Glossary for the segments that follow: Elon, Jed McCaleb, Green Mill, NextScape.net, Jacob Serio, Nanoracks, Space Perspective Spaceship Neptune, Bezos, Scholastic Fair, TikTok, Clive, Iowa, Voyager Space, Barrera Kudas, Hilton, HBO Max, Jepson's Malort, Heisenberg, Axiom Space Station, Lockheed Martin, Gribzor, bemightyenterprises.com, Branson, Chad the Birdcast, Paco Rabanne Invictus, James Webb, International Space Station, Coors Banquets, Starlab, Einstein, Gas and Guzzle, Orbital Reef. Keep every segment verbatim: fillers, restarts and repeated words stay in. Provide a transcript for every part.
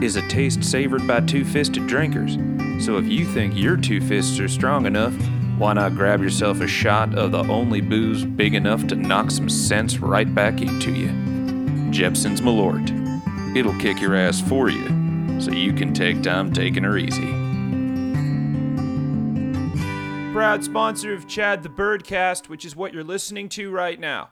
is a taste savored by two-fisted drinkers. So if you think your two fists are strong enough, why not grab yourself a shot of the only booze big enough to knock some sense right back into you? Jepson's Malort. It'll kick your ass for you, so you can take time taking her easy. Proud sponsor of Chad the Birdcast, which is what you're listening to right now.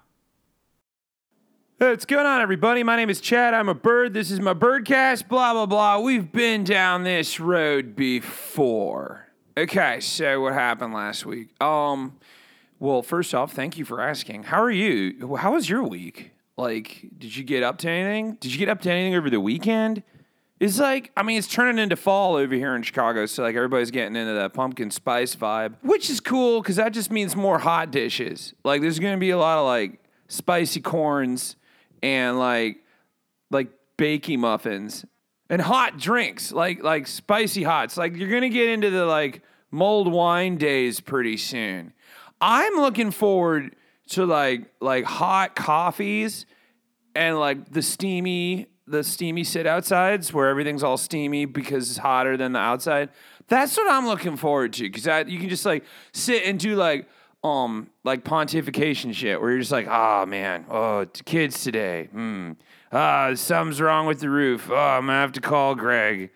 Hey, what's going on, everybody? My name is Chad. I'm a bird. This is my birdcast. Blah, blah, blah. We've been down this road before. Okay, so what happened last week? Um, well, first off, thank you for asking. How are you? How was your week? Like, did you get up to anything? Did you get up to anything over the weekend? It's like, I mean, it's turning into fall over here in Chicago, so like everybody's getting into that pumpkin spice vibe, which is cool because that just means more hot dishes. Like, there's going to be a lot of like spicy corns and like like baking muffins. And hot drinks, like like spicy hots. Like, you're going to get into the, like, mulled wine days pretty soon. I'm looking forward to, like, like hot coffees and, like, the steamy, the steamy sit-outsides where everything's all steamy because it's hotter than the outside. That's what I'm looking forward to because you can just, like, sit and do, like, um, like pontification shit where you're just like, oh, man, oh, kids today, hmm. Uh, something's wrong with the roof. Oh, I'm going to have to call Greg.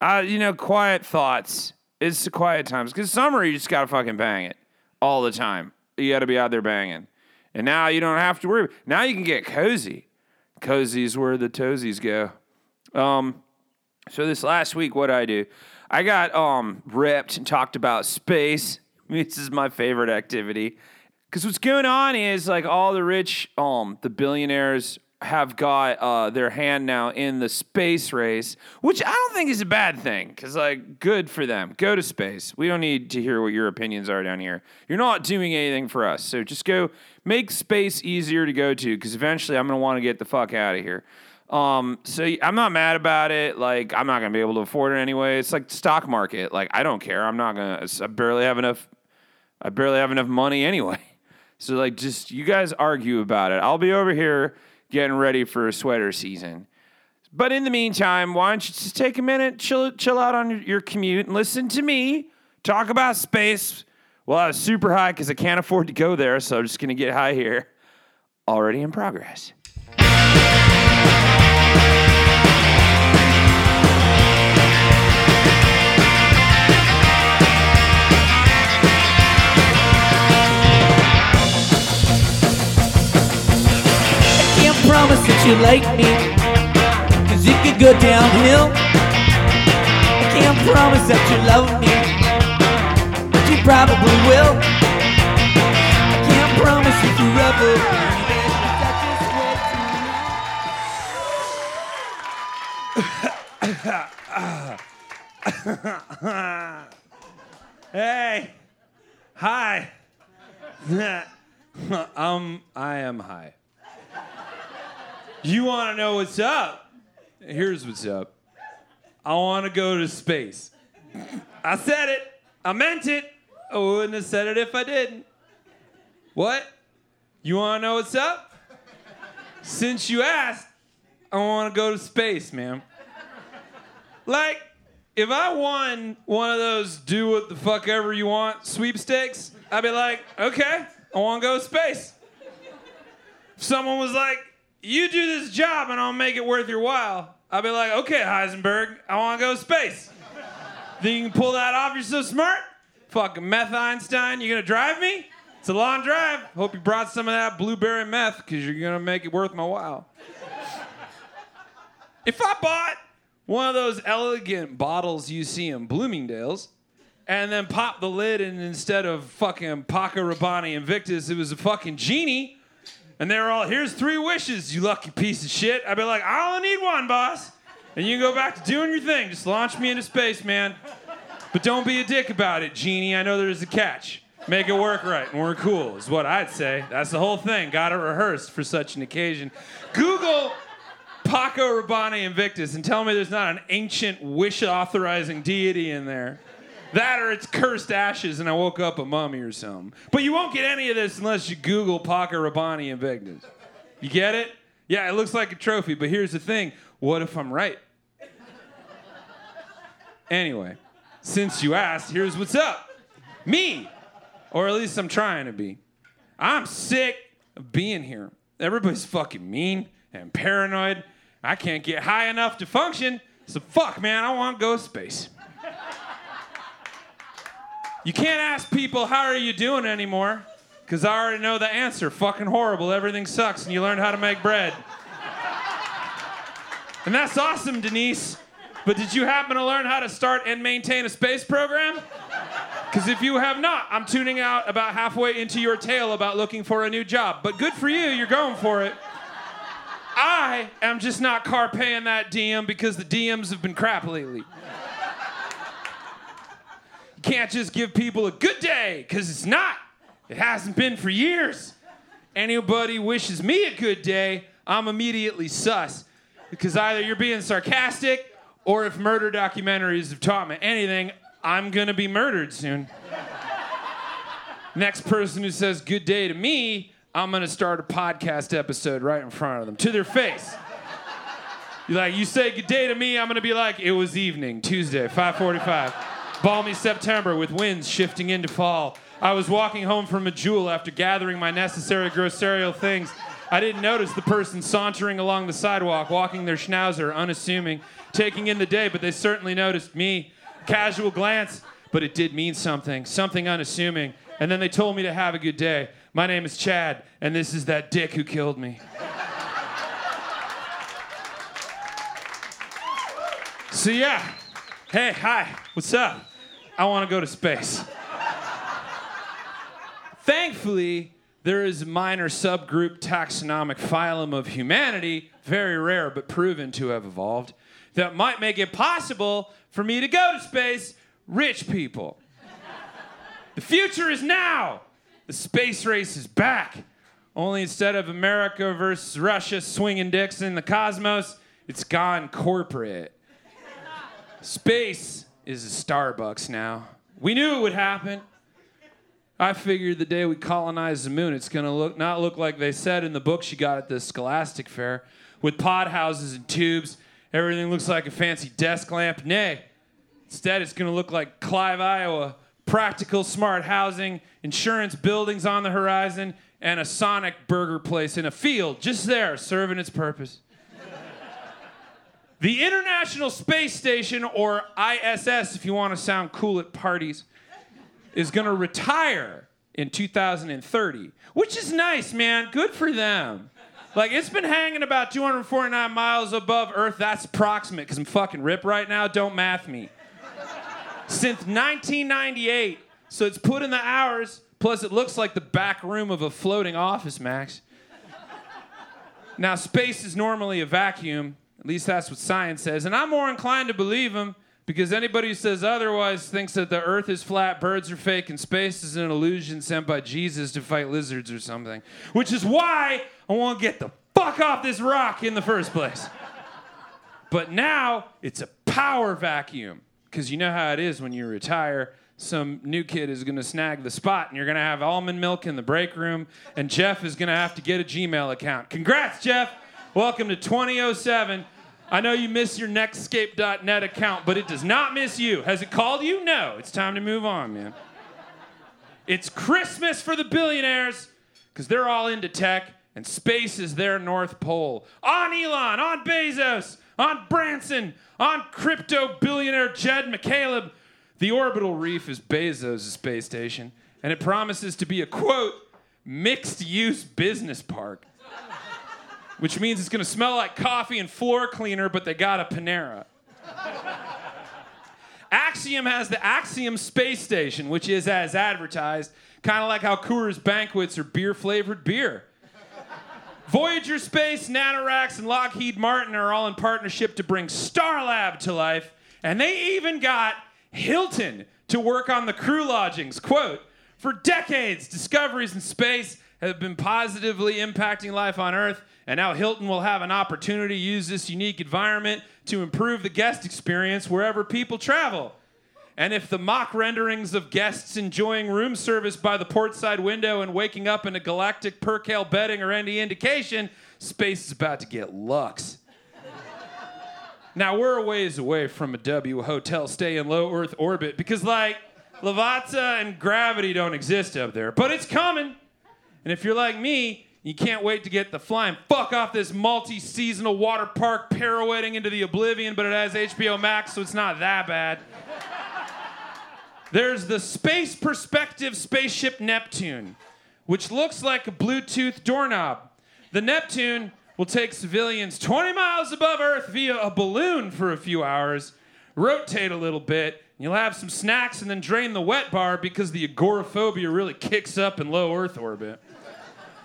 Uh, you know, quiet thoughts. It's the quiet times. Because summer, you just got to fucking bang it all the time. You got to be out there banging. And now you don't have to worry. Now you can get cozy. Cozy's where the toesies go. Um, so this last week, what I do? I got um ripped and talked about space. This is my favorite activity. Because what's going on is, like, all the rich, um, the billionaires have got uh, their hand now in the space race, which I don't think is a bad thing, because, like, good for them. Go to space. We don't need to hear what your opinions are down here. You're not doing anything for us, so just go make space easier to go to, because eventually I'm going to want to get the fuck out of here. Um, so I'm not mad about it. Like, I'm not going to be able to afford it anyway. It's like the stock market. Like, I don't care. I'm not going to... I barely have enough... I barely have enough money anyway. So, like, just... You guys argue about it. I'll be over here getting ready for a sweater season. But in the meantime, why don't you just take a minute, chill chill out on your, your commute, and listen to me talk about space. Well, I was super high because I can't afford to go there, so I'm just going to get high here. Already in progress. Promise that you like me, cause it could go downhill. I can't promise that you love me, but you probably will. I can't promise if you ever that just Hey, hi. um, I am high. You want to know what's up? Here's what's up. I want to go to space. I said it. I meant it. I wouldn't have said it if I didn't. What? You want to know what's up? Since you asked, I want to go to space, man. Like, if I won one of those do what the fuck ever you want sweepstakes, I'd be like, okay, I want to go to space. If someone was like, you do this job and I'll make it worth your while, I'll be like, okay, Heisenberg, I want to go to space. Then you can pull that off. You're so smart. Fucking meth Einstein. You going to drive me? It's a long drive. Hope you brought some of that blueberry meth because you're going to make it worth my while. If I bought one of those elegant bottles you see in Bloomingdale's and then popped the lid and instead of fucking Paco Rabanne Invictus, it was a fucking genie, and they were all, here's three wishes, you lucky piece of shit. I'd be like, I only need one, boss. and you can go back to doing your thing. Just launch me into space, man. But don't be a dick about it, Genie. I know there's a catch. Make it work right, and we're cool, is what I'd say. That's the whole thing. Got it rehearsed for such an occasion. Google Paco Rabanne Invictus and tell me there's not an ancient wish-authorizing deity in there. That or it's cursed ashes and I woke up a mummy or something. But you won't get any of this unless you Google Paco Rabanne Invictus. You get it? Yeah, it looks like a trophy, but here's the thing. What if I'm right? Anyway, since you asked, here's what's up. Me, or at least I'm trying to be. I'm sick of being here. Everybody's fucking mean and paranoid. I can't get high enough to function, so fuck, man, I want to go space. You can't ask people, how are you doing anymore? Because I already know the answer. Fucking horrible. Everything sucks, and you learned how to make bread. And that's awesome, Denise. But did you happen to learn how to start and maintain a space program? Because if you have not, I'm tuning out about halfway into your tale about looking for a new job. But good for you. You're going for it. I am just not carpaying that D M because the D Ms have been crap lately. Can't just give people a good day, because it's not. It hasn't been for years. Anybody wishes me a good day, I'm immediately sus, because either you're being sarcastic, or if murder documentaries have taught me anything, I'm going to be murdered soon. Next person who says good day to me, I'm going to start a podcast episode right in front of them, to their face. You're like, you say good day to me, I'm going to be like, it was evening, Tuesday, five forty-five. Balmy September with winds shifting into fall. I was walking home from a jewel after gathering my necessary grocery things. I didn't notice the person sauntering along the sidewalk, walking their schnauzer, unassuming, taking in the day, but they certainly noticed me. Casual glance, but it did mean something, something unassuming. And then they told me to have a good day. My name is Chad, and this is that dick who killed me. So yeah, hey, hi, what's up? I want to go to space. Thankfully, there is a minor subgroup taxonomic phylum of humanity, very rare but proven to have evolved, that might make it possible for me to go to space, rich people. The future is now. The space race is back. Only instead of America versus Russia swinging dicks in the cosmos, it's gone corporate. Space is a Starbucks now. We knew it would happen. I figured the day we colonize the moon, it's going to look not look like they said in the books you got at the Scholastic Fair, with pod houses and tubes. Everything looks like a fancy desk lamp. Nay, instead it's going to look like Clive, Iowa, practical smart housing, insurance buildings on the horizon, and a Sonic Burger place in a field just there serving its purpose. The International Space Station, or I S S if you want to sound cool at parties, is going to retire in two thousand thirty, which is nice, man. Good for them. Like, it's been hanging about two hundred forty-nine miles above Earth. That's approximate, because I'm fucking ripped right now. Don't math me. Since nineteen ninety-eight, so it's put in the hours, plus it looks like the back room of a floating office, Max. Now, space is normally a vacuum. At least that's what science says. And I'm more inclined to believe him, because anybody who says otherwise thinks that the earth is flat, birds are fake, and space is an illusion sent by Jesus to fight lizards or something. Which is why I want to get the fuck off this rock in the first place. But now it's a power vacuum, because you know how it is when you retire. Some new kid is going to snag the spot, and you're going to have almond milk in the break room, and Jeff is going to have to get a Gmail account. Congrats, Jeff. Welcome to twenty oh seven. I know you miss your next scape dot net account, but it does not miss you. Has it called you? No. It's time to move on, man. It's Christmas for the billionaires, because they're all into tech, and space is their North Pole. On Elon, on Bezos, on Branson, on crypto billionaire Jed McCaleb. The Orbital Reef is Bezos' space station, and it promises to be a, quote, mixed-use business park. Which means it's going to smell like coffee and floor cleaner, but they got a Panera. Axiom has the Axiom Space Station, which is as advertised, kind of like how Coors Banquets are beer-flavored beer. Voyager Space, Nanoracks, and Lockheed Martin are all in partnership to bring Starlab to life, and they even got Hilton to work on the crew lodgings. Quote, for decades, discoveries in space have been positively impacting life on Earth, and now Hilton will have an opportunity to use this unique environment to improve the guest experience wherever people travel. And if the mock renderings of guests enjoying room service by the portside window and waking up in a galactic percale bedding are any indication, space is about to get luxe. Now, we're a ways away from a W hotel stay in low Earth orbit because, like, Levata and gravity don't exist up there. But it's coming. And if you're like me, you can't wait to get the flying fuck off this multi-seasonal water park pirouetting into the oblivion, but it has H B O Max, so it's not that bad. There's the Space Perspective Spaceship Neptune, which looks like a Bluetooth doorknob. The Neptune will take civilians twenty miles above Earth via a balloon for a few hours, rotate a little bit, and you'll have some snacks and then drain the wet bar because the agoraphobia really kicks up in low Earth orbit.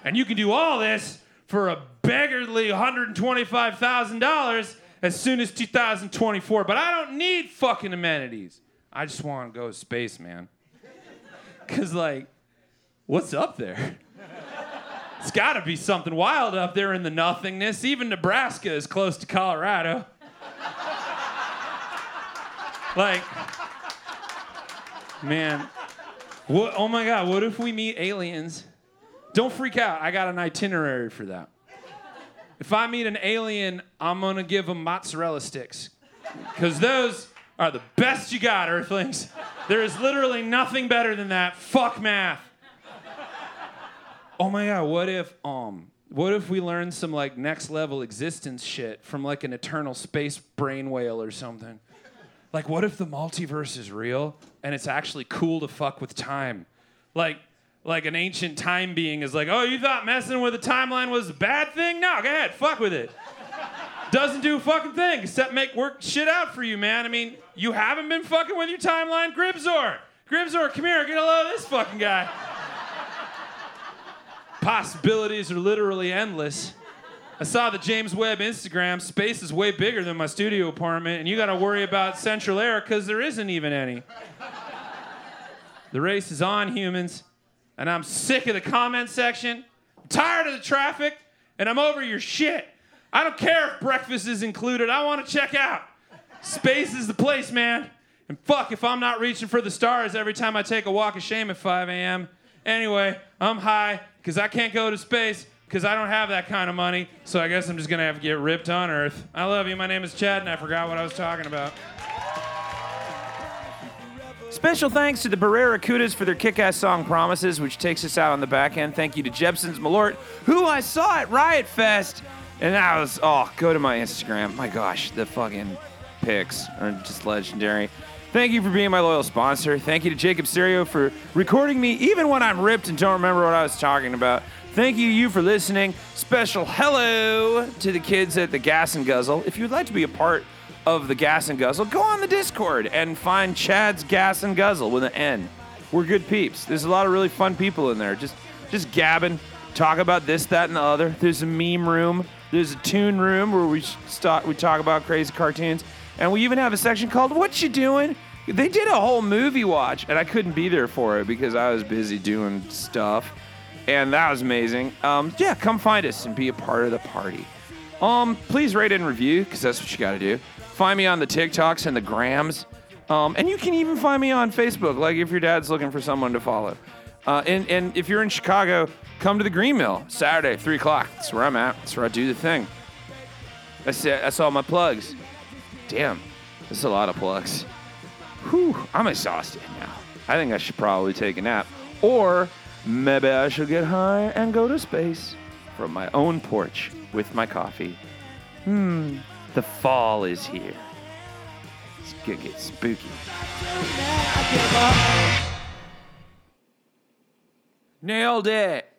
And you can do all this for a beggarly one hundred twenty-five thousand dollars as soon as two thousand twenty-four. But I don't need fucking amenities. I just want to go to space, man. Because, like, what's up there? It's got to be something wild up there in the nothingness. Even Nebraska is close to Colorado. Like, man, what, oh my God, what if we meet aliens? Don't freak out. I got an itinerary for that. If I meet an alien, I'm going to give them mozzarella sticks. Because those are the best you got, Earthlings. There is literally nothing better than that. Fuck math. Oh my God, what if, um, what if we learn some, like, next level existence shit from, like, an eternal space brain whale or something? Like, what if the multiverse is real and it's actually cool to fuck with time? Like, like an ancient time being is like, oh, you thought messing with a timeline was a bad thing? No, go ahead, fuck with it. Doesn't do a fucking thing except make work shit out for you, man. I mean, you haven't been fucking with your timeline? Gribzor. Gribzor, come here, get a load of this fucking guy. Possibilities are literally endless. I saw the James Webb Instagram. Space is way bigger than my studio apartment, and you gotta worry about central air because there isn't even any. The race is on, humans, and I'm sick of the comment section. I'm tired of the traffic, and I'm over your shit. I don't care if breakfast is included. I want to check out. Space is the place, man. And fuck if I'm not reaching for the stars every time I take a walk of shame at five a.m. Anyway, I'm high because I can't go to space because I don't have that kind of money. So I guess I'm just going to have to get ripped on Earth. I love you. My name is Chad, and I forgot what I was talking about. Special thanks to the Barrera Kudas for their kick-ass song Promises, which takes us out on the back end. Thank you to Jepson's Malort, who I saw at Riot Fest. And I was, oh, go to my Instagram. My gosh, the fucking pics are just legendary. Thank you for being my loyal sponsor. Thank you to Jacob Serio for recording me even when I'm ripped and don't remember what I was talking about. Thank you, you, for listening. Special hello to the kids at the Gas and Guzzle. If you'd like to be a part of the Gas and Guzzle, go on the Discord and find Chad's Gas and Guzzle with an N. We're good peeps. There's a lot of really fun people in there. Just, just gabbing, talk about this, that, and the other. There's a meme room. There's a tune room where we start, we talk about crazy cartoons. And we even have a section called What You Doing? They did a whole movie watch, and I couldn't be there for it because I was busy doing stuff. And that was amazing. Um, yeah, come find us and be a part of the party. Um, please rate and review, because that's what you got to do. Find me on the TikToks and the Grams. Um, and you can even find me on Facebook, like if your dad's looking for someone to follow. Uh, and, and if you're in Chicago, come to the Green Mill, Saturday, three o'clock. That's where I'm at. That's where I do the thing. That's it. That's all my plugs. Damn, that's a lot of plugs. Whew, I'm exhausted now. I think I should probably take a nap. Or maybe I should get high and go to space from my own porch with my coffee. Hmm, the fall is here. It's gonna get spooky. Nailed it.